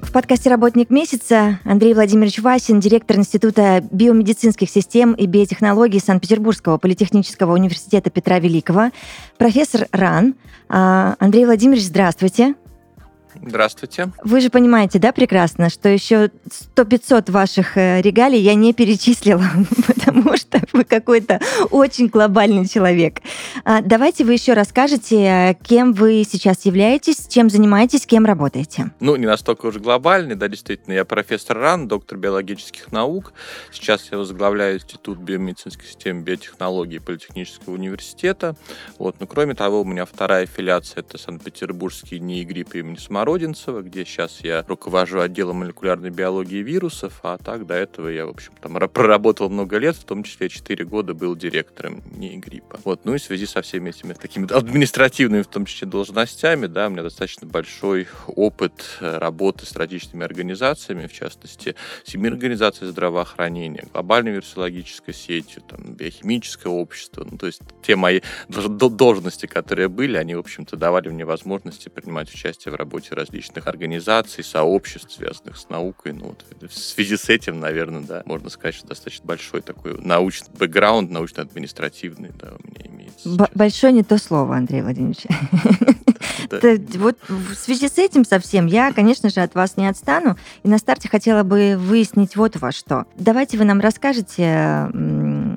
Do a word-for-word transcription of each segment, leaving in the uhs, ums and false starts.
В подкасте «Работник месяца» Андрей Владимирович Васин, директор Института биомедицинских систем и биотехнологий Санкт-Петербургского политехнического университета Петра Великого, профессор РАН. Андрей Владимирович, здравствуйте. Здравствуйте. Вы же понимаете, да, прекрасно, что еще сто пятьсот ваших регалий я не перечислила, потому что вы какой-то очень глобальный человек. Давайте вы еще расскажете, кем вы сейчас являетесь, чем занимаетесь, кем работаете. Ну, не настолько уж глобальный, да, действительно. Я профессор РАН, доктор биологических наук. Сейчас я возглавляю Институт биомедицинских систем, биотехнологий и политехнического университета. Вот. Но кроме того, у меня вторая филиация — это Санкт-Петербургский эн и и гриппа имени Смородинского, где сейчас я руковожу отделом молекулярной биологии вирусов, а так до этого я, в общем, там проработал много лет, в том числе четыре года был директором эн и и гриппа. Вот, ну и в связи со всеми этими такими административными, в том числе, должностями, да, у меня достаточно большой опыт работы с различными организациями, в частности, Всемирной организацией здравоохранения, глобальной вирусологической сетью, там, биохимическое общество, ну, то есть те мои должности, которые были, они, в общем-то, давали мне возможности принимать участие в работе различных организаций, сообществ, связанных с наукой. Ну, вот в связи с этим, наверное, да, можно сказать, что достаточно большой такой научный бэкграунд, научно-административный, да, у меня имеется. Б- большое не то слово, Андрей Владимирович. Вот в связи с этим совсем я, конечно же, от вас не отстану. И на старте хотела бы выяснить вот во что. Давайте вы нам расскажете,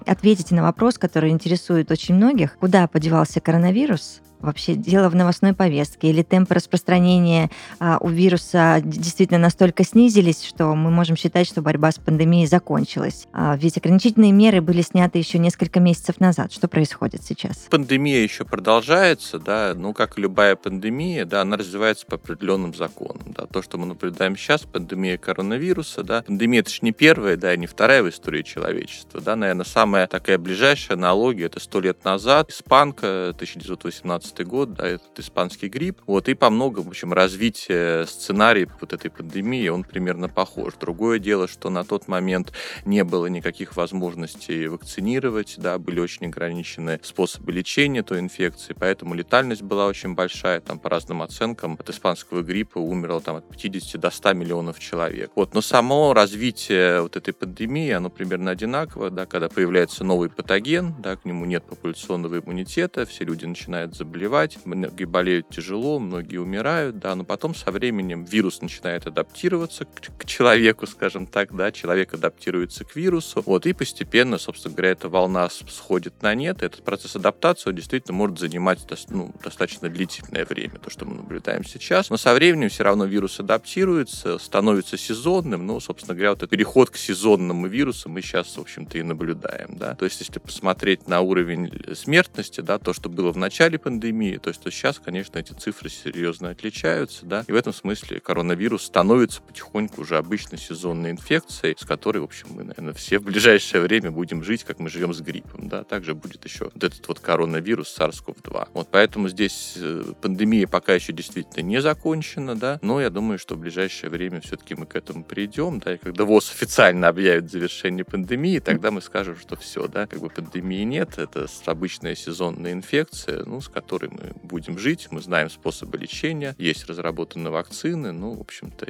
ответите на вопрос, который интересует очень многих. Куда подевался коронавирус? Вообще дело в новостной повестке? Или темпы распространения а, у вируса действительно настолько снизились, что мы можем считать, что борьба с пандемией закончилась? А, ведь ограничительные меры были сняты еще несколько месяцев назад. Что происходит сейчас? Пандемия еще продолжается, да, ну, как и любая пандемия, да, она развивается по определенным законам, да. То, что мы наблюдаем сейчас, пандемия коронавируса, да, пандемия — это же не первая, да, и не вторая в истории человечества, да, наверное, самая такая ближайшая аналогия — это сто лет назад, испанка, тысяча девятьсот восемнадцатый год, да, этот испанский грипп. Вот, и по многому, в общем, развитие сценарий вот этой пандемии, он примерно похож. Другое дело, что на тот момент не было никаких возможностей вакцинировать, да, были очень ограничены способы лечения той инфекции, поэтому летальность была очень большая, там, по разным оценкам, от испанского гриппа умерло там от пятидесяти до ста миллионов человек. Вот, но само развитие вот этой пандемии, оно примерно одинаково, да, когда появляется новый патоген, да, к нему нет популяционного иммунитета, все люди начинают заболевать, многие болеют тяжело, многие умирают, да, но потом со временем вирус начинает адаптироваться к человеку, скажем так, да, человек адаптируется к вирусу, вот, и постепенно, собственно говоря, эта волна сходит на нет, этот процесс адаптации действительно может занимать, ну, достаточно длительное время, то, что мы наблюдаем сейчас, но со временем все равно вирус адаптируется, становится сезонным, ну, собственно говоря, вот этот переход к сезонному вирусу мы сейчас, в общем-то, и наблюдаем, да, то есть, если посмотреть на уровень смертности, да, то, что было в начале пандемии, то есть, то сейчас, конечно, эти цифры серьезно отличаются, да, и в этом смысле коронавирус становится потихоньку уже обычной сезонной инфекцией, с которой, в общем, мы, наверное, все в ближайшее время будем жить, как мы живем с гриппом, да, также будет еще вот этот вот коронавирус сарс ков два. Вот, поэтому здесь пандемия пока еще действительно не закончена, да, но я думаю, что в ближайшее время все-таки мы к этому придем, да, и когда ВОЗ официально объявит завершение пандемии, тогда мы скажем, что все, да, как бы пандемии нет, это обычная сезонная инфекция, ну, с которой мы будем жить, мы знаем способы лечения, есть разработаны вакцины, ну, в общем-то,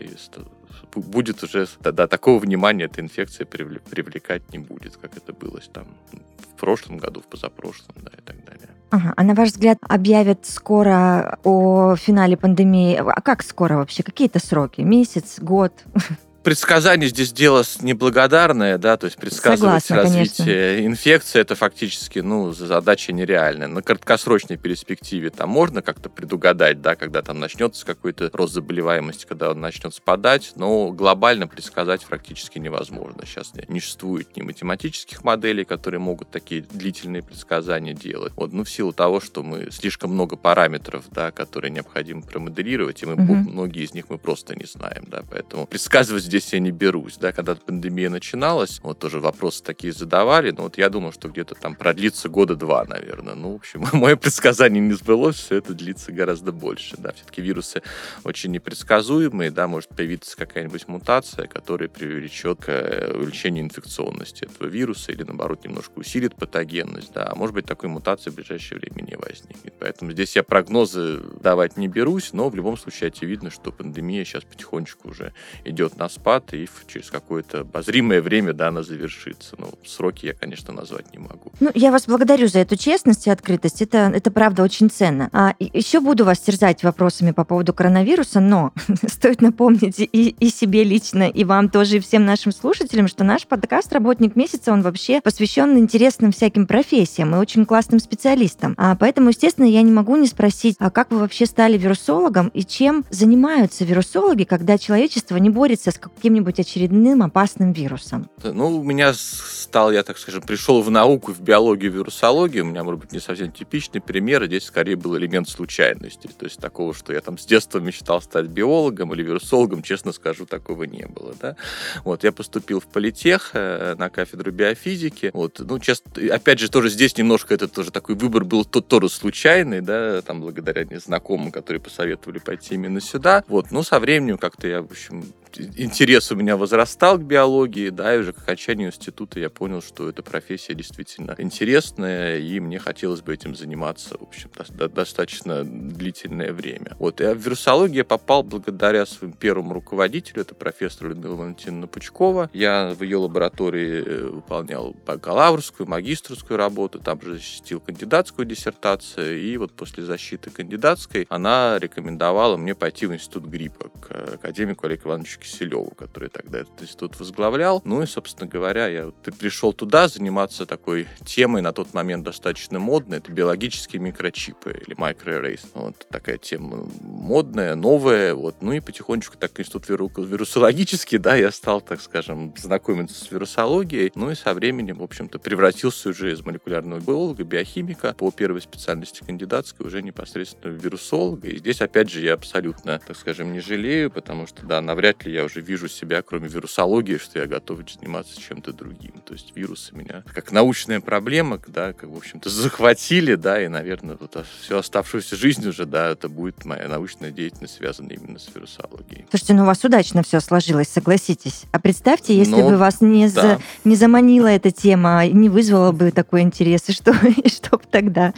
будет уже, да, такого внимания эта инфекция привлекать не будет, как это было там в прошлом году, в позапрошлом, да, и так далее. Ага, а на ваш взгляд, объявят скоро о финале пандемии? А как скоро вообще? Какие-то сроки? Месяц, год? Предсказание здесь дело неблагодарное, да, то есть предсказывать Согласна, развитие конечно. Инфекции, это фактически, ну, задача нереальная. На краткосрочной перспективе там можно как-то предугадать, да, когда там начнется какой-то рост заболеваемости, когда он начнет спадать, но глобально предсказать практически невозможно. Сейчас не существует ни математических моделей, которые могут такие длительные предсказания делать. Вот, ну, в силу того, что мы слишком много параметров, да, которые необходимо промоделировать, и мы, угу. многие из них мы просто не знаем, да, поэтому предсказывать здесь я не берусь, да, когда пандемия начиналась, вот тоже вопросы такие задавали, но вот я думал, что где-то там продлится года два, наверное, ну, в общем, мое предсказание не сбылось, все это длится гораздо больше, да, все-таки вирусы очень непредсказуемые, да, может появиться какая-нибудь мутация, которая привлечет к увеличению инфекционности этого вируса или, наоборот, немножко усилит патогенность, да, а может быть, такой мутации в ближайшее время не возникнет, поэтому здесь я прогнозы давать не берусь, но в любом случае очевидно, что пандемия сейчас потихонечку уже идет на спад, и через какое-то обозримое время, да, она завершится. Но сроки я, конечно, назвать не могу. Ну, я вас благодарю за эту честность и открытость. Это, это правда, очень ценно. А, еще буду вас терзать вопросами по поводу коронавируса, но стоит напомнить и, и себе лично, и вам тоже, и всем нашим слушателям, что наш подкаст «Работник месяца», он вообще посвящен интересным всяким профессиям и очень классным специалистам. А, поэтому, естественно, я не могу не спросить, а как вы вообще стали вирусологом и чем занимаются вирусологи, когда человечество не борется с каким-нибудь очередным опасным вирусом? Ну, у меня стал, я так скажем, пришел в науку, в биологию, в вирусологию. У меня, может быть, не совсем типичный пример. Здесь скорее был элемент случайности. То есть такого, что я там с детства мечтал стать биологом или вирусологом, честно скажу, такого не было. Да? Вот, я поступил в политех на кафедру биофизики. Вот, ну, честно, опять же, тоже здесь немножко это тоже такой выбор был тоже случайный, да, там, благодаря незнакомым, которые посоветовали пойти именно сюда. Вот, но со временем как-то я, в общем, интерес у меня возрастал к биологии, да, и уже к окончанию института я понял, что эта профессия действительно интересная, и мне хотелось бы этим заниматься, в общем, до- достаточно длительное время. Вот, и в вирусологию я попал благодаря своему первому руководителю, это профессор Людмила Валентиновна Пучкова. Я в ее лаборатории выполнял бакалаврскую, магистрскую работу, там же защитил кандидатскую диссертацию, и вот после защиты кандидатской она рекомендовала мне пойти в институт гриппа к академику Олегу Ивановичу Киселеву, который тогда этот институт возглавлял. Ну и, собственно говоря, я пришел туда заниматься такой темой, на тот момент достаточно модной, это биологические микрочипы или microarrays. Вот такая тема модная, новая. Вот. Ну и потихонечку так институт вирусологический, да, я стал, так скажем, знакомиться с вирусологией. Ну и со временем, в общем-то, превратился уже из молекулярного биолога, биохимика по первой специальности кандидатской уже непосредственно в вирусолога. И здесь, опять же, я абсолютно, так скажем, не жалею, потому что, да, навряд ли я уже вижу себя, кроме вирусологии, что я готов заниматься чем-то другим. То есть вирусы меня как научная проблема, да, как, в общем-то, захватили, да, и, наверное, вот всю оставшуюся жизнь уже, да, это будет моя научная деятельность, связанная именно с вирусологией. Слушайте, ну у вас удачно все сложилось, согласитесь. А представьте, если Но, бы вас не, да. за, не заманила эта тема, не вызвала бы такой интерес, и что, и что бы тогда?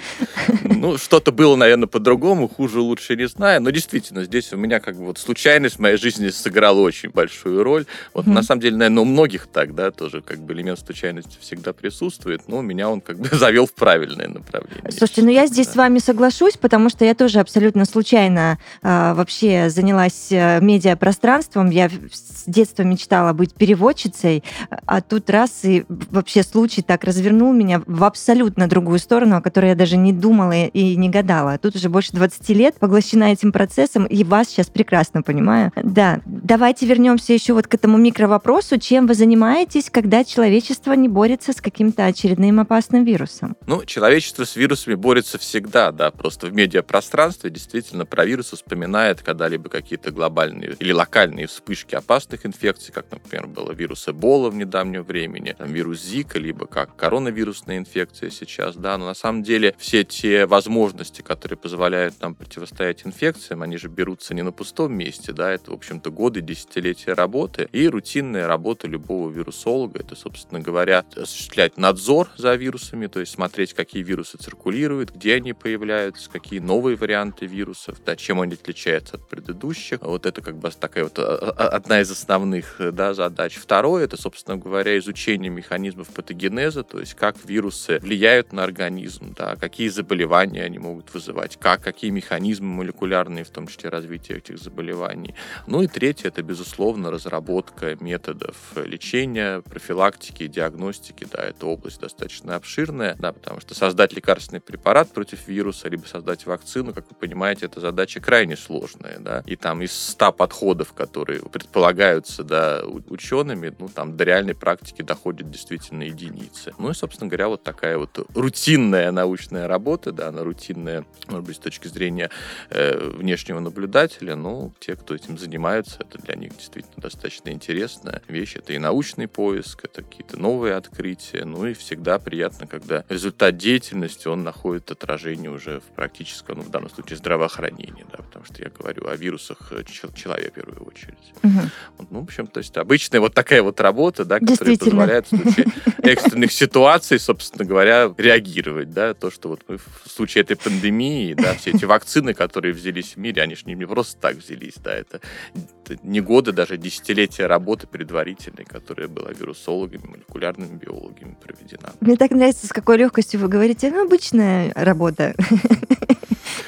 Ну, что-то было, наверное, по-другому, хуже, лучше не знаю, но действительно, здесь у меня как бы вот случайность в моей жизни сыграла очень большую роль. Вот, mm-hmm. на самом деле, наверное, у многих так, да, тоже как бы элемент случайности всегда присутствует, но меня он как бы завел в правильное направление. Слушайте, я ну я здесь да. с вами соглашусь, потому что я тоже абсолютно случайно а, вообще занялась медиапространством. Я с детства мечтала быть переводчицей, а тут раз и вообще случай так развернул меня в абсолютно другую сторону, о которой я даже не думала и не гадала. Тут уже больше двадцать лет поглощена этим процессом, и вас сейчас прекрасно понимаю. Да, давайте вернемся еще вот к этому микровопросу. Чем вы занимаетесь, когда человечество не борется с каким-то очередным опасным вирусом? Ну, человечество с вирусами борется всегда, да, просто в медиапространстве действительно про вирусы вспоминает когда-либо какие-то глобальные или локальные вспышки опасных инфекций, как, например, было вирус Эбола в недавнем времени, там, вирус Зика, либо как коронавирусная инфекция сейчас, да, но на самом деле все те возможности, которые позволяют нам противостоять инфекциям, они же берутся не на пустом месте, да, это, в общем-то, годы, десятилетия работы и рутинная работа любого вирусолога. Это, собственно говоря, осуществлять надзор за вирусами, то есть смотреть, какие вирусы циркулируют, где они появляются, какие новые варианты вирусов, да, чем они отличаются от предыдущих. Вот это как бы такая вот одна из основных, да, задач. Второе, это, собственно говоря, изучение механизмов патогенеза, то есть как вирусы влияют на организм, да, какие заболевания они могут вызывать, как, какие механизмы молекулярные, в том числе развитие этих заболеваний. Ну и третье, это, безусловно, разработка методов лечения, профилактики, диагностики. Да, эта область достаточно обширная, да, потому что создать лекарственный препарат против вируса, либо создать вакцину, как вы понимаете, эта задача крайне сложная. Да, и там из ста подходов, которые предполагаются, да, учеными, ну, там до реальной практики доходят действительно единицы. Ну и, собственно говоря, вот такая вот рутинная научная работа, да, она рутинная, может быть, с точки зрения э, внешнего наблюдателя, но те, кто этим занимается, это для для них действительно достаточно интересная вещь. Это и научный поиск, это какие-то новые открытия. Ну и всегда приятно, когда результат деятельности, он находит отражение уже в практическом, ну, в данном случае, здравоохранении, да, потому что я говорю о вирусах человека в первую очередь. Угу. Ну, в общем, то есть обычная вот такая вот работа, да, которая позволяет в случае экстренных ситуаций, собственно говоря, реагировать, да, то, что вот мы в случае этой пандемии, да, все эти вакцины, которые взялись в мире, они же не просто так взялись, да, это не годы, даже десятилетия работы предварительной, которая была вирусологами, молекулярными биологами проведена. Мне так нравится, с какой легкостью вы говорите, ну, обычная работа,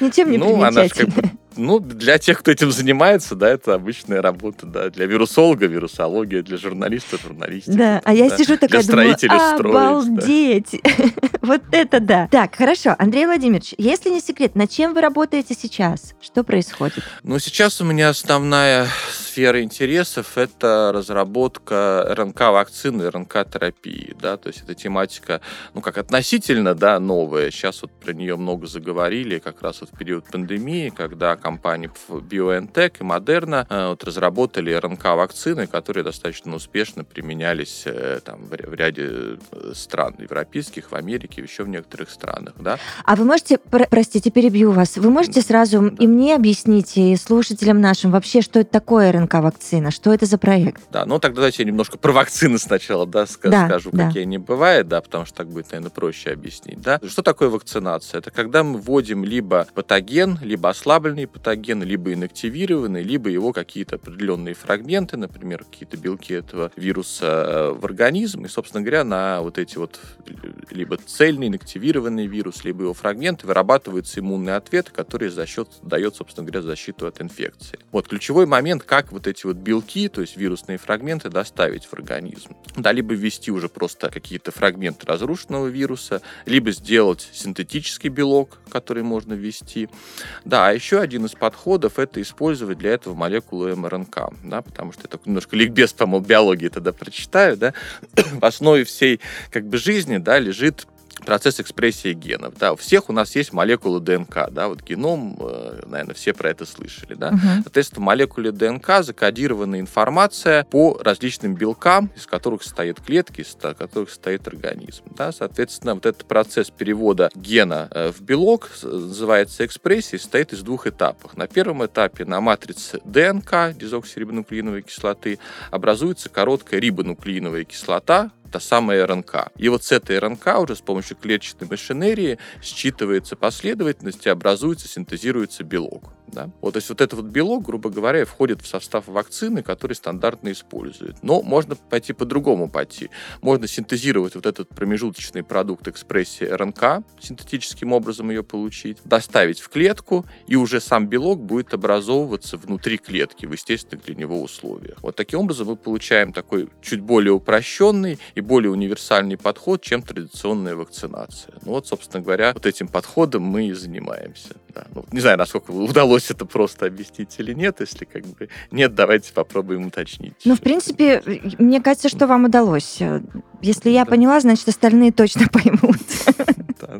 ничем не примечательная. Ну, для тех, кто этим занимается, да, это обычная работа, да, для вирусолога вирусология, для журналиста журналистика. Да, а я сижу такая, думаю, обалдеть! Вот это да! Так, хорошо, Андрей Владимирович, если не секрет, над чем вы работаете сейчас? Что происходит? Ну, сейчас у меня основная сфера интересов – это разработка РНК-вакцины, РНК-терапии, да, то есть это тематика, ну, как относительно, да, новая. Сейчас вот про нее много заговорили, как раз вот в период пандемии, когда компании BioNTech и Moderna вот, разработали РНК-вакцины, которые достаточно успешно применялись там, в ряде стран европейских, в Америке, еще в некоторых странах. Да? А вы можете, про- простите, перебью вас, вы можете сразу да. и мне объяснить, и слушателям нашим вообще, что это такое РНК-вакцина, что это за проект? Да, ну тогда давайте я немножко про вакцины сначала да, ска- да, скажу, да. какие они бывают, да, потому что так будет, наверное, проще объяснить. Да? Что такое вакцинация? Это когда мы вводим либо патоген, либо ослабленный патоген, либо инактивированный, либо его какие-то определенные фрагменты, например, какие-то белки этого вируса в организм, и, собственно говоря, на вот эти вот либо цельный инактивированный вирус, либо его фрагменты вырабатывается иммунный ответ, который за счет, дает, собственно говоря, защиту от инфекции. Вот ключевой момент, как вот эти вот белки, то есть вирусные фрагменты, доставить в организм. Да, либо ввести уже просто какие-то фрагменты разрушенного вируса, либо сделать синтетический белок, который можно ввести. Да, а еще один из подходов — это использовать для этого молекулу эм эр эн ка, да, потому что это немножко ликбез, по-моему, биологии тогда прочитаю, да, в основе всей как бы жизни, да, лежит процесс экспрессии генов. Да, у всех у нас есть молекула ДНК. Да, вот геном, наверное, все про это слышали. Да? Uh-huh. Соответственно, в молекуле ДНК закодирована информация по различным белкам, из которых состоят клетки, из которых состоит организм. Да? Соответственно, вот этот процесс перевода гена в белок называется экспрессией, состоит из двух этапов. На первом этапе на матрице ДНК, дезоксирибонуклеиновой кислоты, образуется короткая рибонуклеиновая кислота, та самая РНК. И вот с этой РНК уже с помощью клеточной машинерии считывается последовательность и образуется, синтезируется белок. Да? Вот, то есть вот этот вот белок, грубо говоря, входит в состав вакцины, который стандартно используют. Но можно пойти по-другому пойти. Можно синтезировать вот этот промежуточный продукт экспрессии РНК, синтетическим образом ее получить, доставить в клетку, и уже сам белок будет образовываться внутри клетки в естественных для него условиях. Вот таким образом мы получаем такой чуть более упрощенный и более универсальный подход, чем традиционная вакцинация. Ну вот, собственно говоря, вот этим подходом мы и занимаемся. Да. Ну, не знаю, насколько удалось это просто объяснить или нет, если как бы нет, давайте попробуем уточнить. Ну, в принципе, мне кажется, что вам удалось. Если я да. поняла, значит, остальные точно поймут. Да.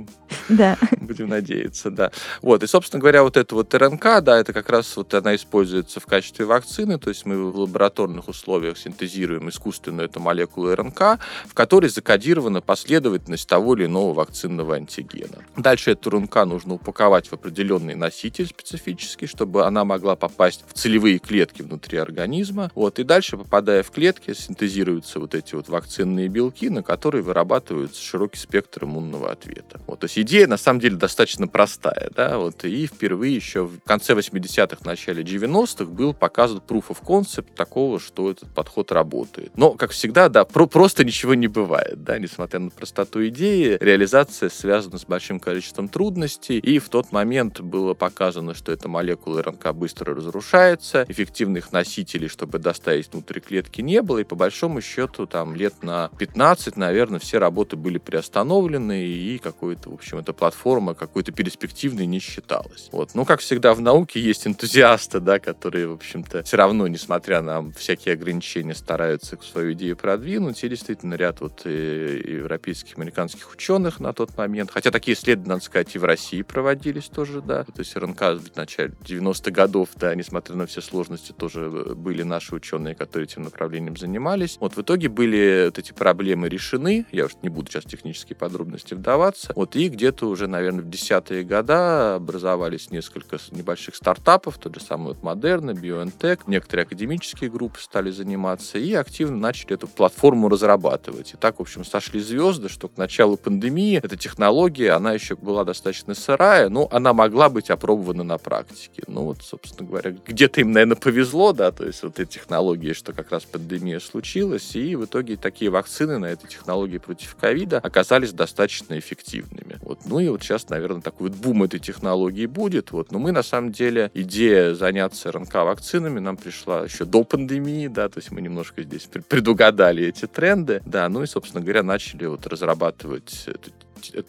да. Будем надеяться, да. Вот, и, собственно говоря, вот эта вот РНК, да, это как раз вот она используется в качестве вакцины, то есть мы в лабораторных условиях синтезируем искусственную эту молекулу РНК, в которой закодирована последовательность того или иного вакцинного антигена. Дальше эту РНК нужно упаковать в определенный носитель специфический, чтобы она могла попасть в целевые клетки внутри организма, вот, и дальше, попадая в клетки, синтезируются вот эти вот вакцинные белки, на которые вырабатывается широкий спектр иммунного ответа. Вот, то есть идея, на самом деле, достаточно простая, да, вот, и впервые еще в конце восьмидесятых, начале девяностых был показан proof of concept такого, что этот подход работает. Но, как всегда, да, про- просто ничего не бывает, да, несмотря на простоту идеи, реализация связана с большим количеством трудностей, и в тот момент было показано, что эта молекула РНК быстро разрушается, эффективных носителей, чтобы доставить внутрь клетки, не было, и по большому счету, там, лет на пятнадцать, наверное, все работы были приостановлены, и какой-то, в общем, общем-то, платформа какой-то перспективной не считалась. Вот. Ну, как всегда в науке есть энтузиасты, да, которые, в общем-то, все равно, несмотря на всякие ограничения, стараются свою идею продвинуть. И действительно ряд вот европейских, американских ученых на тот момент, хотя такие исследования, надо сказать, и в России проводились тоже, да. То есть РНК в начале девяностых годов, да, несмотря на все сложности, тоже были наши ученые, которые этим направлением занимались. Вот в итоге были вот эти проблемы решены. Я уж не буду сейчас в технические подробности вдаваться. Вот и где-то уже, наверное, в десятые года образовались несколько небольших стартапов, тот же самый вот Модерна, BioNTech. Некоторые академические группы стали заниматься и активно начали эту платформу разрабатывать. И так, в общем, сошли звезды, что к началу пандемии эта технология, она еще была достаточно сырая, но она могла быть опробована на практике. Ну вот, собственно говоря, где-то им, наверное, повезло, да, то есть вот эти технологии, что как раз пандемия случилась, и в итоге такие вакцины на этой технологии против ковида оказались достаточно эффективными. Вот. Ну и вот сейчас, наверное, такой вот бум этой технологии будет. Вот. Но мы, на самом деле, идея заняться РНК-вакцинами нам пришла еще до пандемии, да, то есть мы немножко здесь предугадали эти тренды, да, ну и, собственно говоря, начали вот разрабатывать эту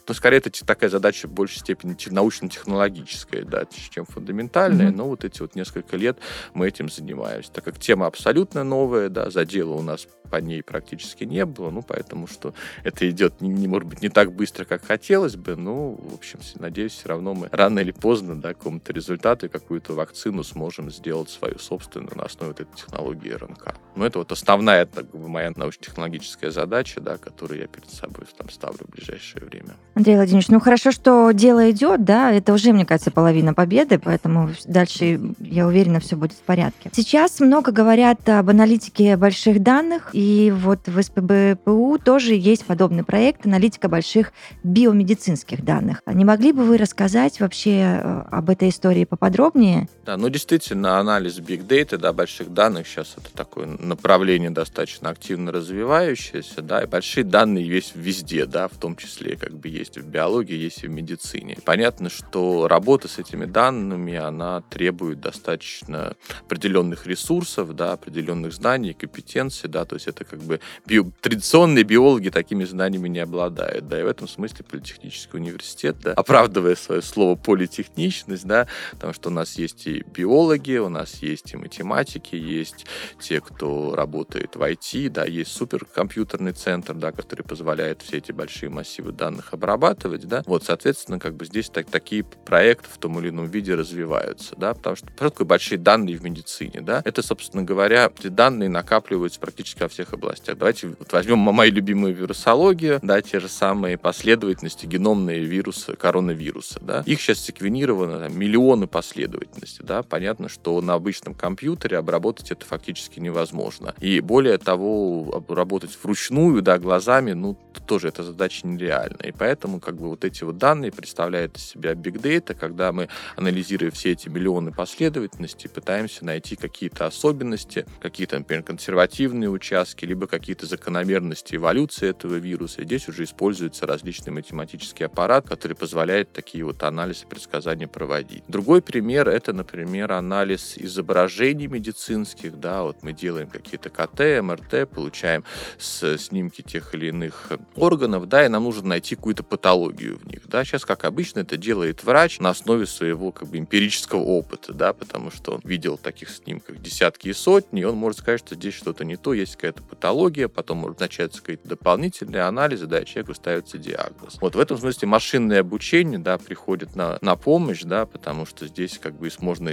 Ну, скорее, это такая задача в большей степени научно-технологическая, да, чем фундаментальная, mm-hmm. но вот эти вот несколько лет мы этим занимаемся, так как тема абсолютно новая, да, задела у нас по ней практически не было, ну, поэтому что это идет, не, не, может быть, не так быстро, как хотелось бы, но, в общем, надеюсь, все равно мы рано или поздно, да, какому-то результату и какую-то вакцину сможем сделать свою собственную на основе вот этой технологии РНК. Ну, это вот основная, так бы, моя научно-технологическая задача, да, которую я перед собой там ставлю в ближайшее время. Андрей Владимирович, ну хорошо, что дело идет, да, это уже, мне кажется, половина победы, поэтому дальше, я уверена, все будет в порядке. Сейчас много говорят об аналитике больших данных, и вот в СПбПУ тоже есть подобный проект «Аналитика больших биомедицинских данных». Не могли бы вы рассказать вообще об этой истории поподробнее? Да, ну действительно, анализ big data, да, больших данных, сейчас это такое направление достаточно активно развивающееся, да, и большие данные есть везде, да, в том числе как бы есть в биологии, есть и в медицине. Понятно, что работа с этими данными, она требует достаточно определенных ресурсов, да, определенных знаний, компетенций, да, то есть это как бы био... традиционные биологи такими знаниями не обладают, да, и в этом смысле политехнический университет, да, оправдывая свое слово политехничность, да, потому что у нас есть и биологи, у нас есть и математики, есть те, кто работает в ай ти, да, есть суперкомпьютерный центр, да, который позволяет все эти большие массивы данных данных обрабатывать, да, вот, соответственно, как бы здесь так, такие проекты в том или ином виде развиваются, да, потому что такое большие данные в медицине, да, это, собственно говоря, эти данные накапливаются практически во всех областях. Давайте вот возьмем мою любимую вирусологию, да, те же самые последовательности геномные вируса, коронавируса, да, их сейчас секвенировано там, миллионы последовательностей, да, понятно, что на обычном компьютере обработать это фактически невозможно, и более того, обработать вручную, да, глазами, ну, тоже эта задача нереальна. И поэтому как бы вот эти вот данные представляют из себя big data, когда мы, анализируя все эти миллионы последовательностей, пытаемся найти какие-то особенности, какие-то, например, консервативные участки, либо какие-то закономерности эволюции этого вируса. И здесь уже используется различный математический аппарат, который позволяет такие вот анализы, предсказания проводить. Другой пример — это, например, анализ изображений медицинских. Да, вот мы делаем какие-то ка тэ, эм эр тэ, получаем снимки тех или иных органов, да, и нам нужно найти какую-то патологию в них. Да? Сейчас, как обычно, это делает врач на основе своего как бы, эмпирического опыта, да? Потому что он видел в таких снимках десятки и сотни, и он может сказать, что здесь что-то не то, есть какая-то патология, потом назначаются какие-то дополнительные анализы, да, и человеку ставится диагноз. Вот в этом смысле машинное обучение, да, приходит на, на помощь, да, потому что здесь как бы можно,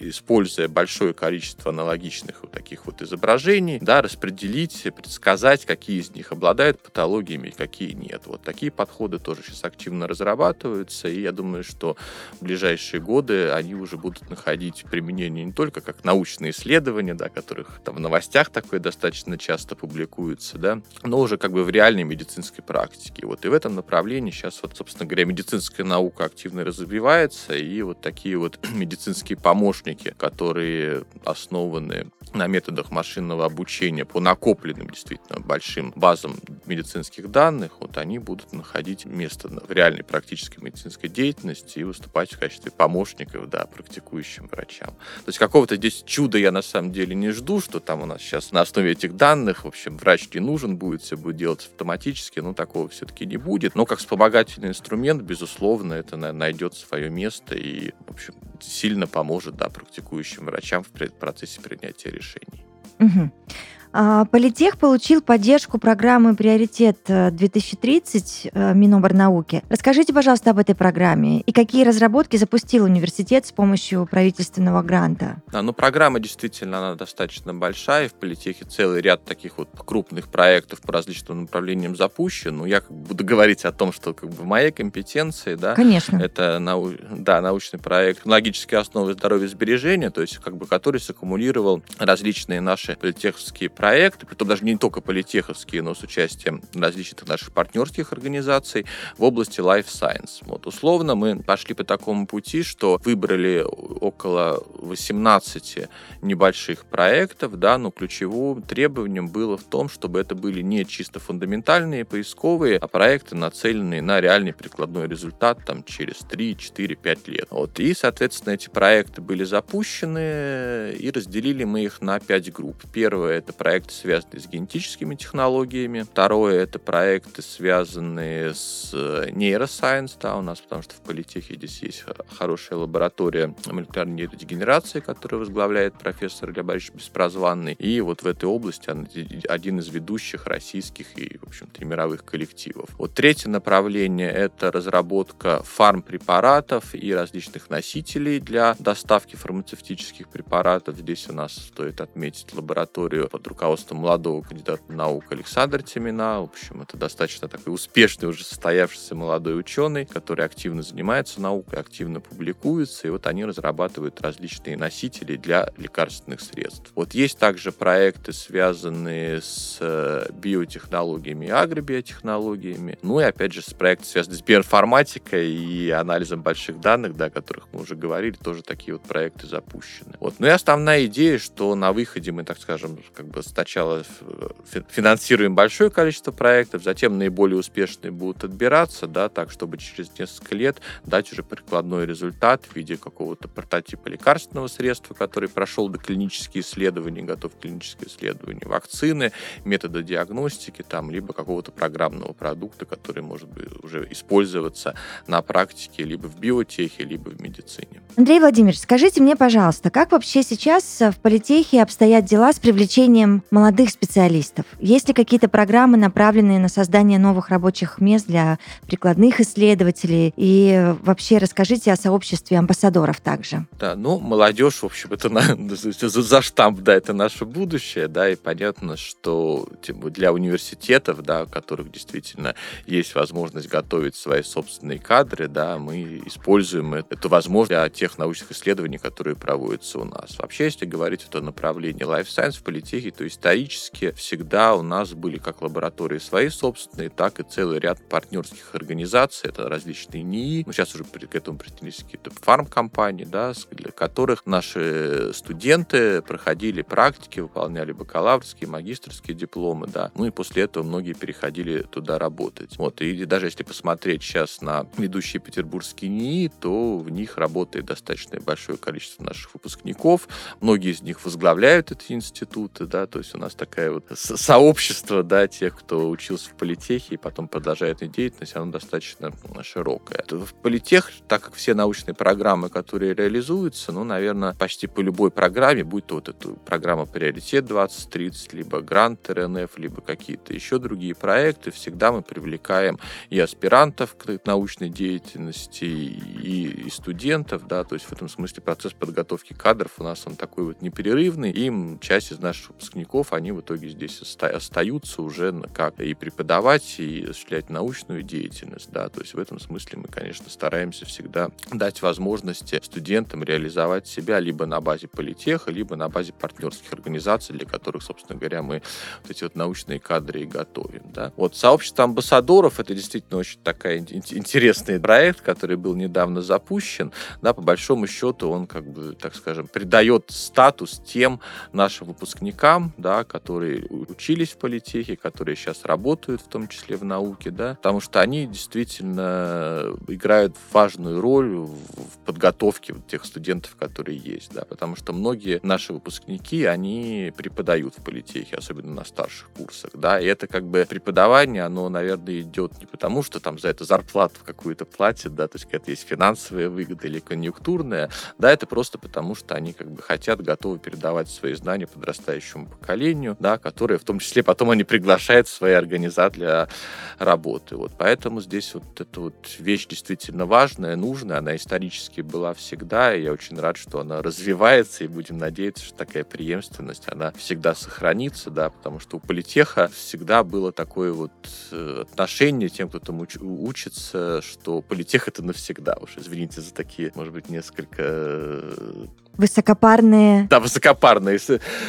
используя большое количество аналогичных вот таких вот изображений, да, распределить, предсказать, какие из них обладают патологиями и какие нет. Вот такие подходы тоже сейчас активно разрабатываются, и я думаю, что в ближайшие годы они уже будут находить применение не только как научные исследования, да, которых там в новостях такое достаточно часто публикуется, да, но уже как бы в реальной медицинской практике. Вот и в этом направлении сейчас, вот, собственно говоря, медицинская наука активно развивается, и вот такие вот медицинские помощники, которые основаны на методах машинного обучения по накопленным действительно большим базам медицинских данных, вот они будут находить место в реальной практической медицинской деятельности и выступать в качестве помощников, да, практикующим врачам. То есть какого-то здесь чуда я на самом деле не жду, что там у нас сейчас на основе этих никаких данных, в общем, врач не нужен будет, все будет делаться автоматически, но такого все-таки не будет. Но как вспомогательный инструмент, безусловно, это найдет свое место и, в общем, сильно поможет, да, практикующим врачам в процессе принятия решений. Угу. Политех получил поддержку программы «Приоритет две тысячи тридцать» Миноборнауки. Расскажите, пожалуйста, об этой программе и какие разработки запустил университет с помощью правительственного гранта. Да, ну, программа действительно она достаточно большая, и в Политехе целый ряд таких вот крупных проектов по различным направлениям запущен. Ну, я буду говорить о том, что как бы в моей компетенции, да, конечно, это нау... да, научный проект «Логические основы здоровья и сбережения», то есть как бы который саккумулировал различные наши политеховские проекты, притом даже не только политеховские, но с участием различных наших партнерских организаций в области Life Science. Вот, условно, мы пошли по такому пути, что выбрали около восемнадцати небольших проектов, да, но ключевым требованием было в том, чтобы это были не чисто фундаментальные, поисковые, а проекты, нацеленные на реальный прикладной результат там, через три, четыре, пять лет. Вот, и, соответственно, эти проекты были запущены, и разделили мы их на пять групп. Первое — это проект проекты, связанные с генетическими технологиями. Второе — это проекты, связанные с нейросайенс, да, у нас, потому что в Политехе здесь есть хорошая лаборатория молекулярной нейродегенерации, которую возглавляет профессор Илья Борисович Беспрозванный. И вот в этой области один из ведущих российских и, в общем-то, и мировых коллективов. Вот третье направление — это разработка фармпрепаратов и различных носителей для доставки фармацевтических препаратов. Здесь у нас стоит отметить лабораторию под руководством руководство молодого кандидата наук Александра Тимина. В общем, это достаточно такой успешный, уже состоявшийся молодой ученый, который активно занимается наукой, активно публикуется, и вот они разрабатывают различные носители для лекарственных средств. Вот есть также проекты, связанные с биотехнологиями и агробиотехнологиями, ну и, опять же, проекты, связанные с биоинформатикой и анализом больших данных, да, о которых мы уже говорили, тоже такие вот проекты запущены. Вот. Ну и основная идея, что на выходе мы, так скажем, как бы сначала финансируем большое количество проектов, затем наиболее успешные будут отбираться, да, так, чтобы через несколько лет дать уже прикладной результат в виде какого-то прототипа лекарственного средства, который прошел доклинические исследования, готов к клиническим исследованиям, вакцины, метода диагностики, там, либо какого-то программного продукта, который может быть уже использоваться на практике либо в биотехе, либо в медицине. Андрей Владимирович, скажите мне, пожалуйста, как вообще сейчас в Политехе обстоят дела с привлечением молодых специалистов? Есть ли какие-то программы, направленные на создание новых рабочих мест для прикладных исследователей? И вообще расскажите о сообществе амбассадоров также. Да, ну, молодежь, в общем, это за штамп, да, это наше будущее, да, и понятно, что для университетов, да, у которых действительно есть возможность готовить свои собственные кадры, да, мы используем эту возможность для тех научных исследований, которые проводятся у нас. Вообще, если говорить о направлении Life Science в Политехе, то исторически всегда у нас были как лаборатории свои собственные, так и целый ряд партнерских организаций. Это различные эн и и, ну, сейчас уже к этому присоединились какие-то фармкомпании, да, для которых наши студенты проходили практики, выполняли бакалаврские, магистерские дипломы, да, ну и после этого многие переходили туда работать. Вот, и даже если посмотреть сейчас на ведущие петербургские эн и и, то в них работает достаточно большое количество наших выпускников. Многие из них возглавляют эти институты, да, то есть у нас такое вот сообщество, да, тех, кто учился в Политехе и потом продолжает эту деятельность, оно достаточно широкое. В Политех, так как все научные программы, которые реализуются, ну, наверное, почти по любой программе, будь то вот эта программа «Приоритет двадцать тридцать», либо грант эр эн эф, либо какие-то еще другие проекты, всегда мы привлекаем и аспирантов к научной деятельности, и, и студентов, да, то есть в этом смысле процесс подготовки кадров у нас он такой вот непрерывный, и часть из наших выпускников, они в итоге здесь остаются уже как и преподавать, и осуществлять научную деятельность, да, то есть в этом смысле мы, конечно, стараемся всегда дать возможности студентам реализовать себя либо на базе Политеха, либо на базе партнерских организаций, для которых, собственно говоря, мы вот эти вот научные кадры и готовим, да. Вот сообщество амбассадоров — это действительно очень такой интересный проект, который был недавно запущен, да, по большому счету он, как бы, так скажем, придает статус тем нашим выпускникам, да, которые учились в политехе, которые сейчас работают, в том числе в науке, да, потому что они действительно играют важную роль в подготовке тех студентов, которые есть, да, потому что многие наши выпускники, они преподают в политехе, особенно на старших курсах, да, и это как бы преподавание, оно, наверное, идет не потому, что там за это зарплату какую-то платят, да, то есть какая-то есть финансовая выгода или конъюнктурная, да, это просто потому, что они как бы хотят, готовы передавать свои знания подрастающему поколению, да, которые в том числе потом они приглашают в свои организации для работы, вот, поэтому здесь вот эта вот вещь действительно важная, нужная, она исторически была всегда, и я очень рад, что она развивается, и будем надеяться, что такая преемственность, она всегда сохранится, да, потому что у политеха всегда было такое вот отношение тем, кто там уч- учится, что политех это навсегда, уж извините за такие, может быть, несколько... Высокопарные. Да, высокопарные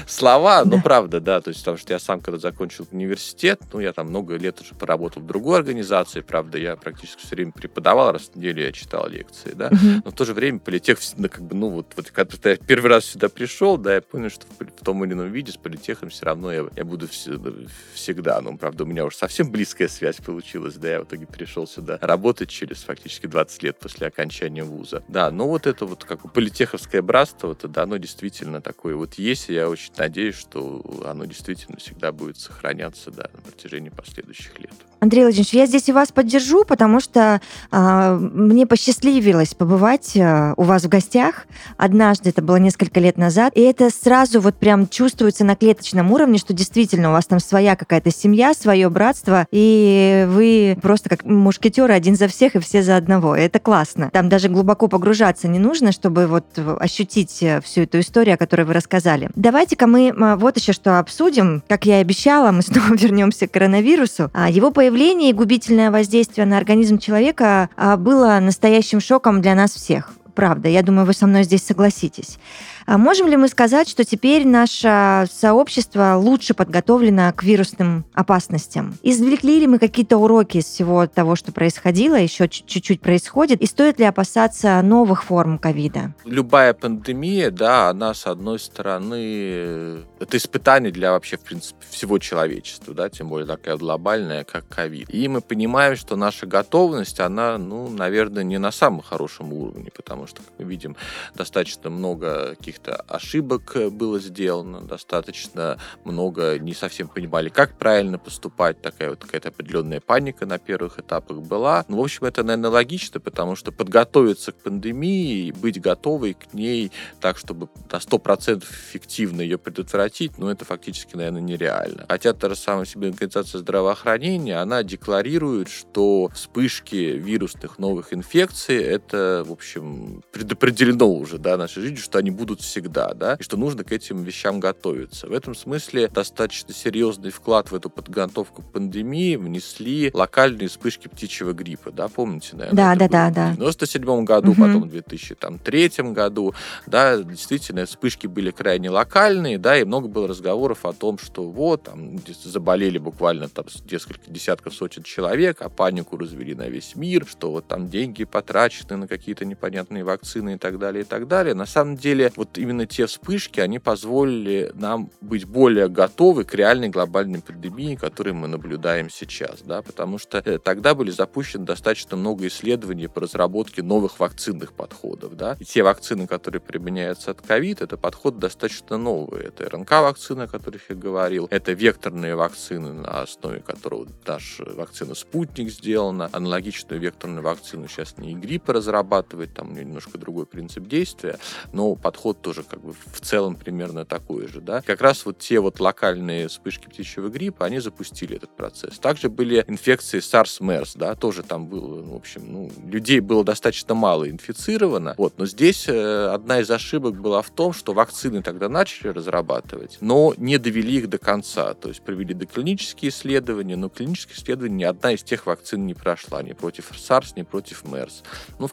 слова, да. Но правда, да, то есть потому что я сам, когда закончил университет, ну, я там много лет уже поработал в другой организации, правда, я практически все время преподавал, раз в неделю я читал лекции, да, uh-huh. но в то же время политех, ну, как бы, ну, вот, вот когда я первый раз сюда пришел, да, я понял, что в том или ином виде с политехом все равно я, я буду всегда, ну, правда, у меня уже совсем близкая связь получилась, да, я в итоге пришел сюда работать через фактически двадцать лет после окончания вуза, да, но вот это вот как политеховское братство, вот это оно действительно такое вот есть, и я очень надеюсь, что оно действительно всегда будет сохраняться, да, на протяжении последующих лет. Андрей Владимирович, я здесь и вас поддержу, потому что э, мне посчастливилось побывать э, у вас в гостях однажды, это было несколько лет назад, и это сразу вот прям чувствуется на клеточном уровне, что действительно у вас там своя какая-то семья, свое братство, и вы просто как мушкетеры, один за всех и все за одного, и это классно. Там даже глубоко погружаться не нужно, чтобы вот ощутить всю эту историю, о которой вы рассказали. Давайте-ка мы вот еще что обсудим. Как я и обещала, мы снова вернемся к коронавирусу. Его появление и губительное воздействие на организм человека было настоящим шоком для нас всех. Правда, я думаю, вы со мной здесь согласитесь. А можем ли мы сказать, что теперь наше сообщество лучше подготовлено к вирусным опасностям? Извлекли ли мы какие-то уроки из всего того, что происходило, еще чуть-чуть происходит, и стоит ли опасаться новых форм ковида? Любая пандемия, да, она, с одной стороны, это испытание для вообще, в принципе, всего человечества, да, тем более такая глобальная, как ковид. И мы понимаем, что наша готовность, она, ну, наверное, не на самом хорошем уровне, потому что что, как мы видим, достаточно много каких-то ошибок было сделано, достаточно много не совсем понимали, как правильно поступать, такая вот какая-то определенная паника на первых этапах была. Ну, в общем, это, наверное, логично, потому что подготовиться к пандемии, быть готовой к ней так, чтобы на сто процентов эффективно ее предотвратить, ну, это фактически, наверное, нереально. Хотя та же самая себе организация здравоохранения, она декларирует, что вспышки вирусных новых инфекций, это, в общем, предопределено уже, да, нашей жизнью, что они будут всегда, да, и что нужно к этим вещам готовиться. В этом смысле достаточно серьезный вклад в эту подготовку к пандемии внесли локальные вспышки птичьего гриппа, да, помните, наверное? Да, да, да, да. В девяносто седьмом году, угу. потом в две тысячи третьем году, да, действительно, вспышки были крайне локальные, да, и много было разговоров о том, что вот, там, заболели буквально там несколько десятков сотен человек, а панику развели на весь мир, что вот там деньги потрачены на какие-то непонятные вакцины и так далее, и так далее. На самом деле, вот именно те вспышки, они позволили нам быть более готовы к реальной глобальной пандемии, которую мы наблюдаем сейчас, да, потому что тогда были запущены достаточно много исследований по разработке новых вакцинных подходов, да, и те вакцины, которые применяются от ковид, это подход достаточно новый, это РНК-вакцины, о которых я говорил, это векторные вакцины, на основе которого наша вакцина «Спутник» сделана, аналогичную векторную вакцину сейчас не и гриппа разрабатывает, там у нее немножко другой принцип действия, но подход тоже как бы в целом примерно такой же, да. Как раз вот те вот локальные вспышки птичьего гриппа, они запустили этот процесс. Также были инфекции SARS-MERS, да, тоже там было, в общем, ну, людей было достаточно мало инфицировано, вот, но здесь одна из ошибок была в том, что вакцины тогда начали разрабатывать, но не довели их до конца, то есть провели доклинические исследования, но клинические исследования ни одна из тех вакцин не прошла, ни против SARS, ни против MERS. Ну,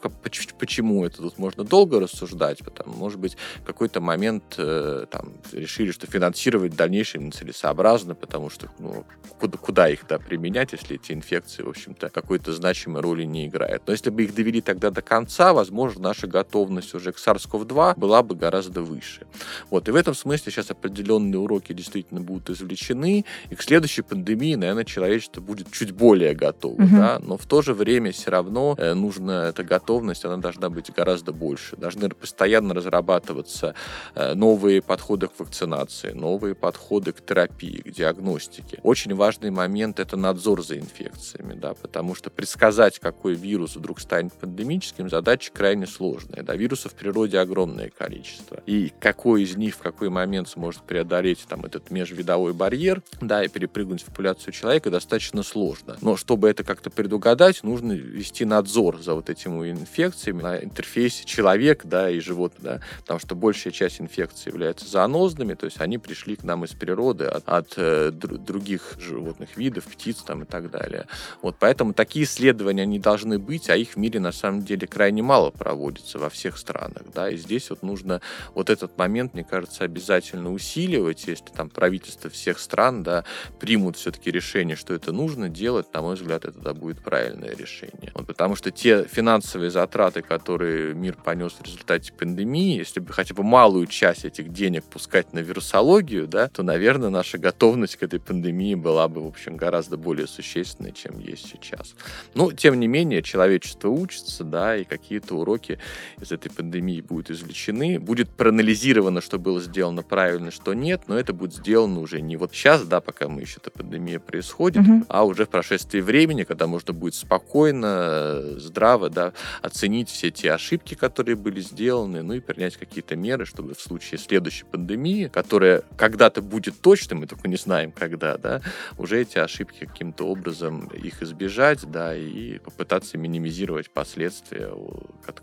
почему это тут можно долго рассуждать, потому, может быть, в какой-то момент э, там, решили, что финансировать в дальнейшем нецелесообразно, потому что ну, куда, куда их да, применять, если эти инфекции, в общем-то, какой-то значимой роли не играют. Но если бы их довели тогда до конца, возможно, наша готовность уже к сарс ков два была бы гораздо выше. Вот. И в этом смысле сейчас определенные уроки действительно будут извлечены, и к следующей пандемии, наверное, человечество будет чуть более готово. Mm-hmm. Да? Но в то же время все равно э, нужна эта готовность, она должна быть гораздо больше. Должны постоянно разрабатываться э, новые подходы к вакцинации, новые подходы к терапии, к диагностике. Очень важный момент — это надзор за инфекциями, да, потому что предсказать, какой вирус вдруг станет пандемическим, задача крайне сложная. Да? Вирусов в природе огромное количество. И какой из них в какой момент сможет преодолеть там, этот межвидовой барьер, да, и перепрыгнуть в популяцию человека, достаточно сложно. Но чтобы это как-то предугадать, нужно вести надзор за вот этими инфекциями на интерфейсе человек, да, и животных, да, потому что большая часть инфекций является зоонозными, то есть они пришли к нам из природы, от, от э, других животных видов, птиц там, и так далее. Вот, поэтому такие исследования, они должны быть, а их в мире, на самом деле, крайне мало проводится во всех странах, да, и здесь вот нужно вот этот момент, мне кажется, обязательно усиливать, если там правительство всех стран, да, примут все-таки решение, что это нужно делать, на мой взгляд, это да, будет правильное решение. Вот, потому что те финансовые затраты, которые мир понес в результате пандемии, если бы хотя бы малую часть этих денег пускать на вирусологию, да, то, наверное, наша готовность к этой пандемии была бы, в общем, гораздо более существенной, чем есть сейчас. Но, тем не менее, человечество учится, да, и какие-то уроки из этой пандемии будут извлечены, будет проанализировано, что было сделано правильно, что нет, но это будет сделано уже не вот сейчас, да, пока мы еще эта пандемия происходит, угу. а уже в прошествии времени, когда можно будет спокойно, здраво, да, оценить все те ошибки, которые были сделаны, ну и принять какие-то меры, чтобы в случае следующей пандемии, которая когда-то будет точно, мы только не знаем когда, да, уже эти ошибки каким-то образом их избежать, да, и попытаться минимизировать последствия,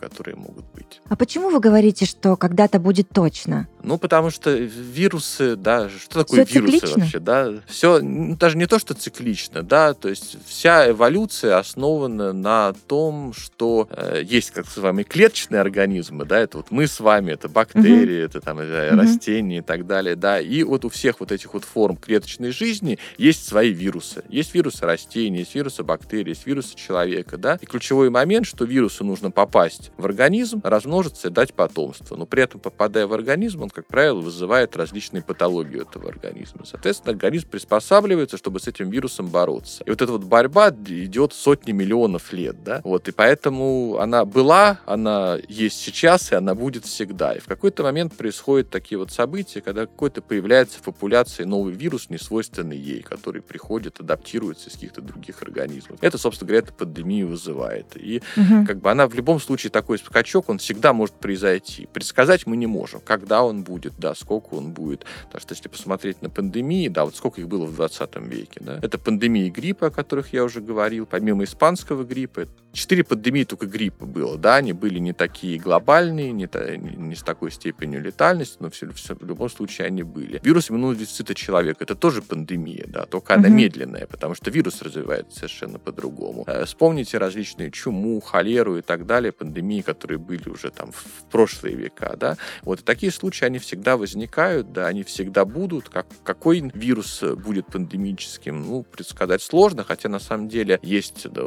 которые могут быть. А почему вы говорите, что когда-то будет точно? Ну, потому что вирусы, да, что такое все вирусы циклично? Вообще, да, все, ну, даже не то, что циклично, да, то есть вся эволюция основана на том, что э, есть, как с вами, клеточные организмы, да, это вот мы с вами, это бактерии, mm-hmm. это там mm-hmm. растения и так далее, да, и вот у всех вот этих вот форм клеточной жизни есть свои вирусы. Есть вирусы растений, есть вирусы бактерий, есть вирусы человека, да, и ключевой момент, что вирусу нужно попасть в организм, размножиться и дать потомство, но при этом, попадая в организм, он, как правило, вызывает различные патологии этого организма. Соответственно, организм приспосабливается, чтобы с этим вирусом бороться. И вот эта вот борьба идет сотни миллионов лет, да, вот, и поэтому она была, она есть сейчас, и она будет всегда. И в какой-то момент происходят такие вот события, когда какой-то появляется в популяции новый вирус, несвойственный ей, который приходит, адаптируется из каких-то других организмов. Это, собственно говоря, эту пандемию вызывает. И угу. как бы она в любом случае, такой скачок, он всегда может произойти. Предсказать мы не можем, когда он будет, да, сколько он будет. Потому что если посмотреть на пандемии, да, вот сколько их было в двадцатом веке, да, это пандемии гриппа, о которых я уже говорил, помимо испанского гриппа, четыре пандемии только гриппа было, да, они были не такие глобальные, не, та, не, не с такой степенью летальности, но все, все, в любом случае они были. Вирус иммунного дефицита человека, это тоже пандемия, да, только она mm-hmm. медленная, потому что вирус развивается совершенно по-другому. Э, вспомните различные чуму, холеру и так далее, пандемии, которые были уже там в прошлые века, да, вот и такие случаи, они всегда возникают, да, они всегда будут. Как, какой вирус будет пандемическим, ну, предсказать сложно, хотя на самом деле есть, да,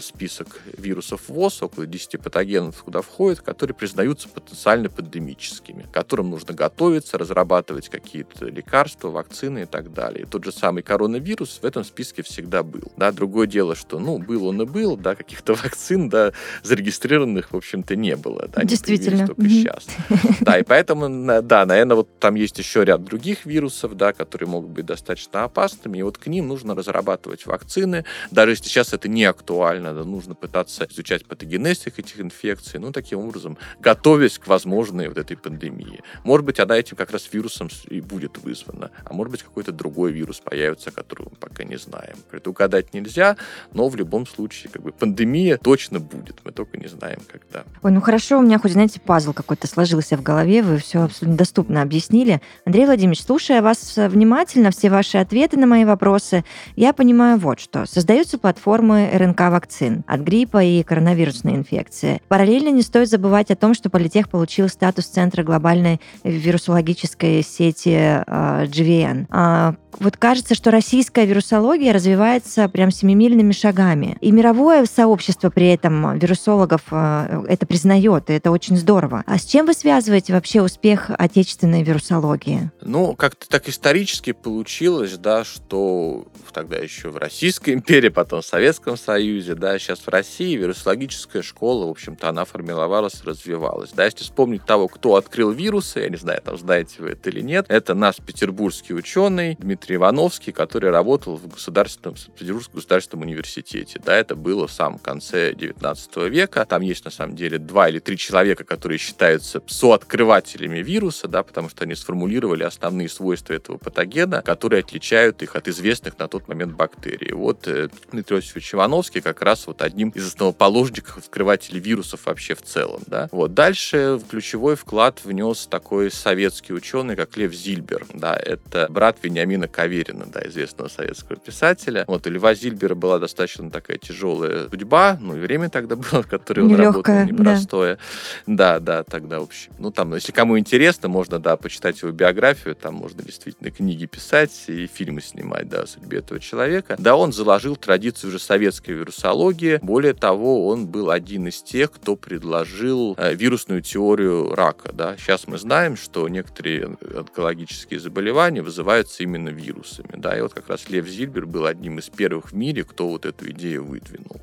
список вирусов ВОЗ, около десяти патогенов, куда входят, которые признаются потенциально пандемическими, к которым нужно готовиться, разрабатывать какие-то лекарства, вакцины и так далее. И тот же самый коронавирус в этом списке всегда был. Да, другое дело, что, ну, был он и был, да, каких-то вакцин, да, зарегистрированных, в общем-то, не было. Да, действительно. Они появились только mm-hmm. сейчас. Да, и поэтому, да, наверное, вот там есть еще ряд других вирусов, да, которые могут быть достаточно опасными, и вот к ним нужно разрабатывать вакцины. Даже если сейчас это не актуально, да, нужно пытаться изучать патогенез этих инфекций, ну, таким образом, готовясь к возможной вот этой пандемии. Может быть, она этим как раз вирусом и будет вызвана, а может быть, какой-то другой вирус появится, который мы пока не знаем. Предугадать нельзя, но в любом случае, как бы, пандемия точно будет, мы только не знаем, когда. Ой, ну хорошо, у меня хоть, знаете, пазл какой-то сложился в голове, вы все абсолютно доступно объяснили. Андрей Владимирович, слушая вас внимательно, все ваши ответы на мои вопросы, я понимаю вот что. Создаются платформы РНК-вакцин от гриппа и коронавирусной инфекции. Параллельно не стоит забывать о том, что Политех получил статус центра глобальной вирусологической сети джи ви эн. Вот кажется, что российская вирусология развивается прям семимильными шагами. И мировое сообщество при этом вирусологов это признает, и это очень здорово. А с чем вы связываете вообще успех отечественной вирусологии? Ну, как-то так исторически получилось, да, что тогда еще в Российской империи, потом в Советском Союзе, да, сейчас в России вирусологическая школа, в общем-то, она формировалась, развивалась. Да, если вспомнить того, кто открыл вирусы, я не знаю, там, знаете вы это или нет, это наш петербургский ученый Дмитрий Ивановский, который работал в государственном, в Петербургском государственном университете. Да, это было в самом конце девятнадцатого века. Там есть, на самом деле, два или три человека, которые считаются сооткрывателями вируса, да, потому что они сформулировали основные свойства этого патогена, которые отличают их от известных на тот момент бактерий. Вот Дмитрий Иосифович Ивановский как раз вот одним из основоположников открывателей вирусов вообще в целом. Да. Вот. Дальше ключевой вклад внес такой советский ученый, как Лев Зильбер. Да, это брат Вениамина Каверина, да, известного советского писателя. Вот, у Льва Зильбера была достаточно такая тяжелая судьба, ну и время тогда было, в которое он работал, непростое. Да. да, да, тогда вообще. Ну, там, если кому интересно, можно, да, почитать его биографию, там можно действительно книги писать и фильмы снимать, да, о судьбе этого человека. Да, он заложил традицию уже советской вирусологии. Более того, он был один из тех, кто предложил э, вирусную теорию рака, да. Сейчас мы знаем, что некоторые онкологические заболевания вызываются именно вирусами, да, и вот как раз Лев Зильбер был одним из первых в мире, кто вот эту идею выдвинул.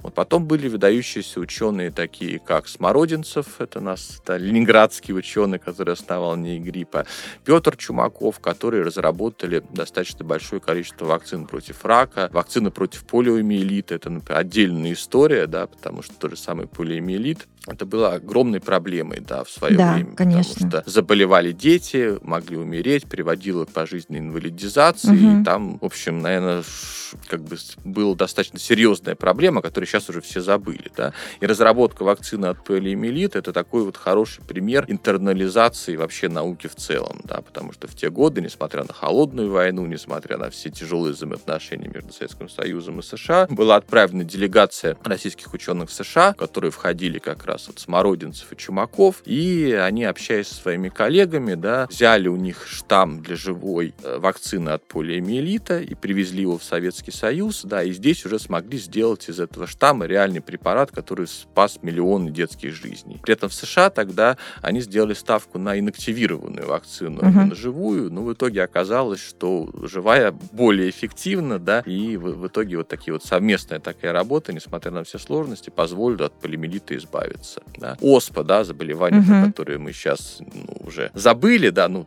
Вот потом были выдающиеся ученые, такие как Смородинцев, это нас, это ленинградский ученый, который основал НИИ гриппа, Петр Чумаков, которые разработали достаточно большое количество вакцин против рака, вакцины против полиомиелита, это, например, отдельная история, да, потому что тот же самый полиомиелит, это было огромной проблемой, да, в свое да, время, конечно. Потому что заболевали дети, могли умереть, приводило к пожизненной инвалидизации, угу. и там, в общем, наверное, как бы была достаточно серьезная проблема, которую сейчас уже все забыли, да. И разработка вакцины от полиомиелита это такой вот хороший пример интернализации вообще науки в целом, да, потому что в те годы, несмотря на холодную войну, несмотря на все тяжелые взаимоотношения между Советским Союзом и США, была отправлена делегация российских ученых в США, которые входили как раз раз вот Смородинцев и Чумаков, и они, общаясь со своими коллегами, да, взяли у них штамм для живой вакцины от полиомиелита и привезли его в Советский Союз, да, и здесь уже смогли сделать из этого штамма реальный препарат, который спас миллионы детских жизней. При этом в США тогда они сделали ставку на инактивированную вакцину, uh-huh. а не на живую, но в итоге оказалось, что живая более эффективна, да, и в, в итоге вот такие вот совместная такая работа, несмотря на все сложности, позволила от полиомиелита избавиться. Да. Оспа, да, заболевание, угу. которое мы сейчас ну, уже забыли, да, ну,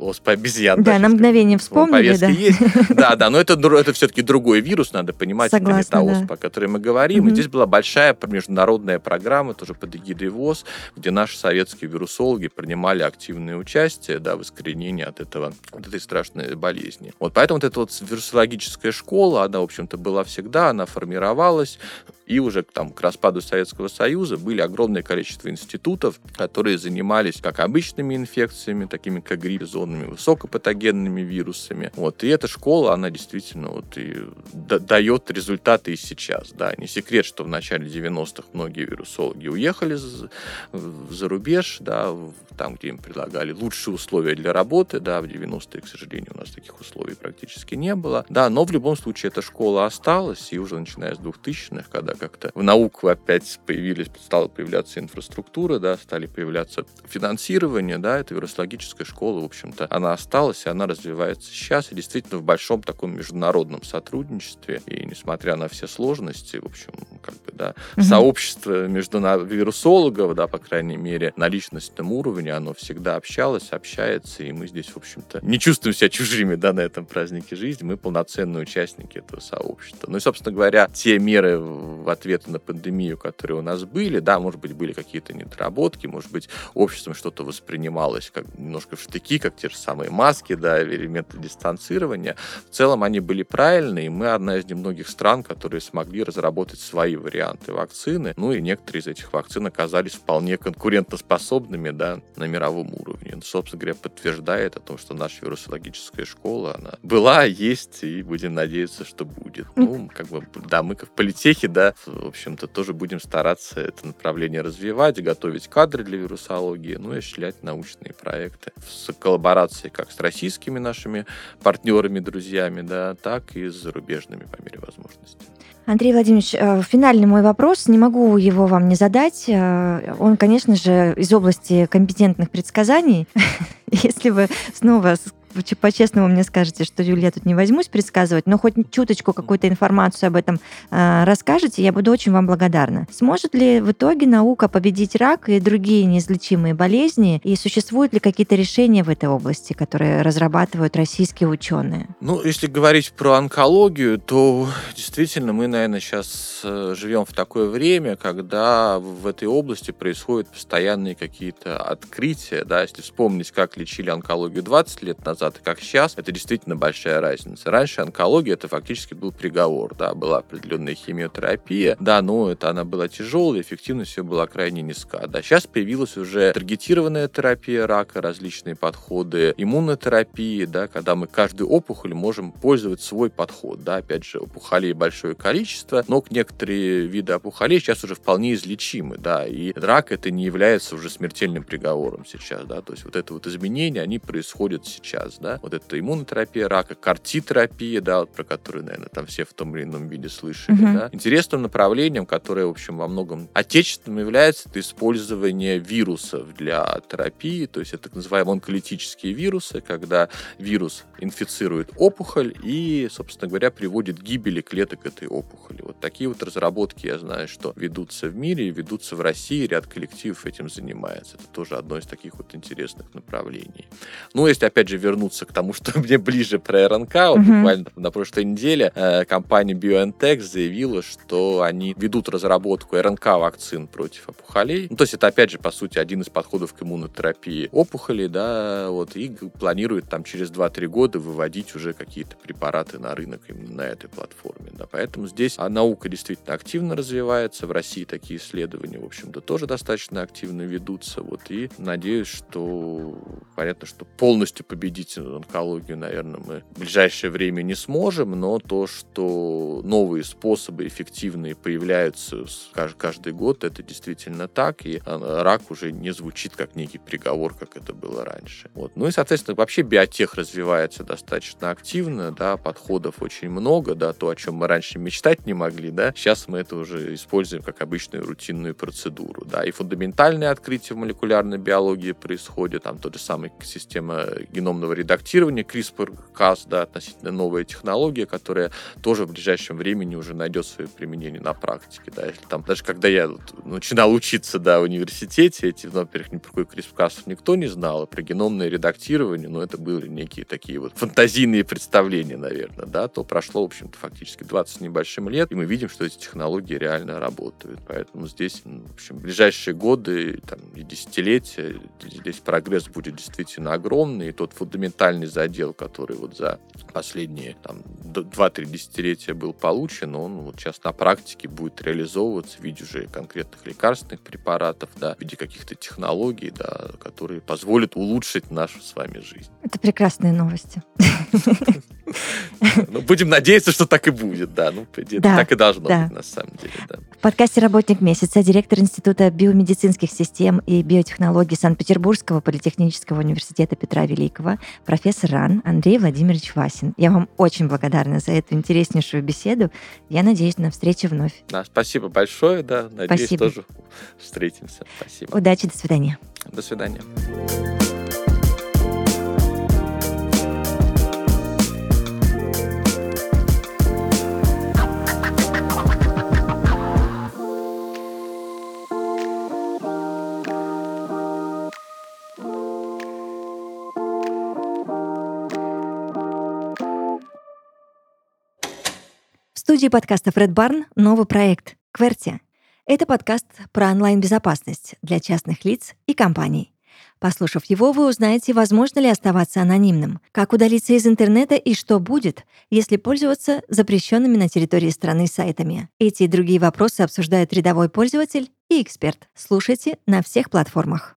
оспа обезьян. Да, да на мгновение вспомнили, да. Есть. Да, да, но это, это все-таки другой вирус, надо понимать, согласна, это не та оспа, да. о которой мы говорим. Угу. И здесь была большая международная программа, тоже под эгидой ВОЗ, где наши советские вирусологи принимали активное участие, да, в искоренении от этого, от этой страшной болезни. Вот поэтому вот эта вот вирусологическая школа, она, в общем-то, была всегда, она формировалась, и уже там, к распаду Советского Союза были огромное количество институтов, которые занимались как обычными инфекциями, такими как грипп, зонами, высокопатогенными вирусами. Вот. И эта школа, она действительно вот и дает результаты и сейчас. Да. Не секрет, что в начале девяностых многие вирусологи уехали за, за рубеж, да, там, где им предлагали лучшие условия для работы. Да. В девяностые, к сожалению, у нас таких условий практически не было. Да. Но в любом случае эта школа осталась, и уже начиная с двухтысячных, когда как-то в науку опять появились, стала появляться инфраструктура, да, стали появляться финансирование, да, эта вирусологическая школа, в общем-то, она осталась, и она развивается сейчас, и действительно в большом таком международном сотрудничестве, и несмотря на все сложности, в общем, как бы, да, угу. сообщество международных вирусологов, да, по крайней мере, на личностном уровне, оно всегда общалось, общается, и мы здесь, в общем-то, не чувствуем себя чужими, да, на этом празднике жизни, мы полноценные участники этого сообщества. Ну и, собственно говоря, те меры в ответ на пандемию, которые у нас были, да, может быть, были какие-то недоработки, может быть, обществом что-то воспринималось как немножко в штыки, как те же самые маски, да, элементы дистанцирования. В целом они были правильные, и мы одна из немногих стран, которые смогли разработать свои варианты варианты вакцины, ну и некоторые из этих вакцин оказались вполне конкурентоспособными, да, на мировом уровне. Собственно говоря, подтверждает о том, что наша вирусологическая школа, она была, есть и будем надеяться, что будет. Ну, как бы, да, мы как в политехе, да, в общем-то, тоже будем стараться это направление развивать, готовить кадры для вирусологии, ну и осуществлять научные проекты в коллаборации как с российскими нашими партнерами, друзьями, да, так и с зарубежными по мере возможности. Андрей Владимирович, финальный мой вопрос, не могу его вам не задать. Он, конечно же, из области компетентных предсказаний. Если вы снова по-честному мне скажете, что, Юль, я тут не возьмусь предсказывать, но хоть чуточку какую-то информацию об этом э, расскажете, я буду очень вам благодарна. Сможет ли в итоге наука победить рак и другие неизлечимые болезни? И существуют ли какие-то решения в этой области, которые разрабатывают российские ученые? Ну, если говорить про онкологию, то действительно мы, наверное, сейчас живем в такое время, когда в этой области происходят постоянные какие-то открытия. Да? Если вспомнить, как лечили онкологию двадцать лет назад, и как сейчас, это действительно большая разница. Раньше онкология — это фактически был приговор, да, была определенная химиотерапия, да, но это она была тяжелая, эффективность ее была крайне низка, да. Сейчас появилась уже таргетированная терапия рака, различные подходы иммунотерапии, да, когда мы каждую опухоль можем пользовать свой подход, да, опять же, опухолей большое количество, но некоторые виды опухолей сейчас уже вполне излечимы, да, и рак это не является уже смертельным приговором сейчас, да, то есть вот это вот изменения, они происходят сейчас. Да? Вот это иммунотерапия рака, кар-Ти терапия, да, вот про которую, наверное, там все в том или ином виде слышали. Mm-hmm. Да? Интересным направлением, которое, в общем, во многом отечественным является, это использование вирусов для терапии, то есть это так называемые онколитические вирусы, когда вирус инфицирует опухоль и, собственно говоря, приводит к гибели клеток этой опухоли. Вот такие вот разработки, я знаю, что ведутся в мире, ведутся в России, ряд коллективов этим занимается. Это тоже одно из таких вот интересных направлений. Ну, если, опять же, вернуться к тому, что мне ближе про РНК. Вот uh-huh. Буквально на прошлой неделе э, компания BioNTech заявила, что они ведут разработку эр эн ка-вакцин против опухолей. Ну, то есть это, опять же, по сути, один из подходов к иммунотерапии опухолей, да, вот, и планируют там через два-три года выводить уже какие-то препараты на рынок именно на этой платформе, да. Поэтому здесь наука действительно активно развивается. В России такие исследования, в общем-то, тоже достаточно активно ведутся, вот, и надеюсь, что понятно, что полностью победить онкологию, наверное, мы в ближайшее время не сможем, но то, что новые способы эффективные появляются каждый год, это действительно так, и рак уже не звучит как некий приговор, как это было раньше. Вот. Ну и, соответственно, вообще биотех развивается достаточно активно, да, подходов очень много, да, то, о чем мы раньше мечтать не могли, да, сейчас мы это уже используем как обычную рутинную процедуру, да, и фундаментальные открытия в молекулярной биологии происходят, там тот же самый система геномного редактирования, CRISPR-Cas, да, относительно новая технология, которая тоже в ближайшем времени уже найдет свое применение на практике, да, если там, даже когда я вот начинал учиться, да, в университете, эти, во-первых, ни про какой CRISPR-Cas никто не знал, а про геномное редактирование, ну, это были некие такие вот фантазийные представления, наверное, да, то прошло, в общем-то, фактически двадцать с небольшим лет, и мы видим, что эти технологии реально работают, поэтому здесь, в общем, в ближайшие годы, там, и десятилетия, здесь прогресс будет действительно огромный, и тот фундаментальный ментальный задел, который вот за последние там, два-три десятилетия был получен, он вот сейчас на практике будет реализовываться в виде уже конкретных лекарственных препаратов, да, в виде каких-то технологий, да, которые позволят улучшить нашу с вами жизнь. Это прекрасные новости. Ну, будем надеяться, что так и будет, да. Ну, да, так и должно да. быть, на самом деле. Да. В подкасте «Работник месяца» директор Института биомедицинских систем и биотехнологий Санкт-Петербургского политехнического университета Петра Великого, профессор РАН Андрей Владимирович Васин. Я вам очень благодарна за эту интереснейшую беседу. Я надеюсь на встречу вновь. Да, спасибо большое, да. Надеюсь, спасибо. Тоже встретимся. Спасибо. Удачи, до свидания. До свидания. В студии подкаста «Фред Барн» новый проект «Кверти». Это подкаст про онлайн-безопасность для частных лиц и компаний. Послушав его, вы узнаете, возможно ли оставаться анонимным, как удалиться из интернета и что будет, если пользоваться запрещенными на территории страны сайтами. Эти и другие вопросы обсуждают рядовой пользователь и эксперт. Слушайте на всех платформах.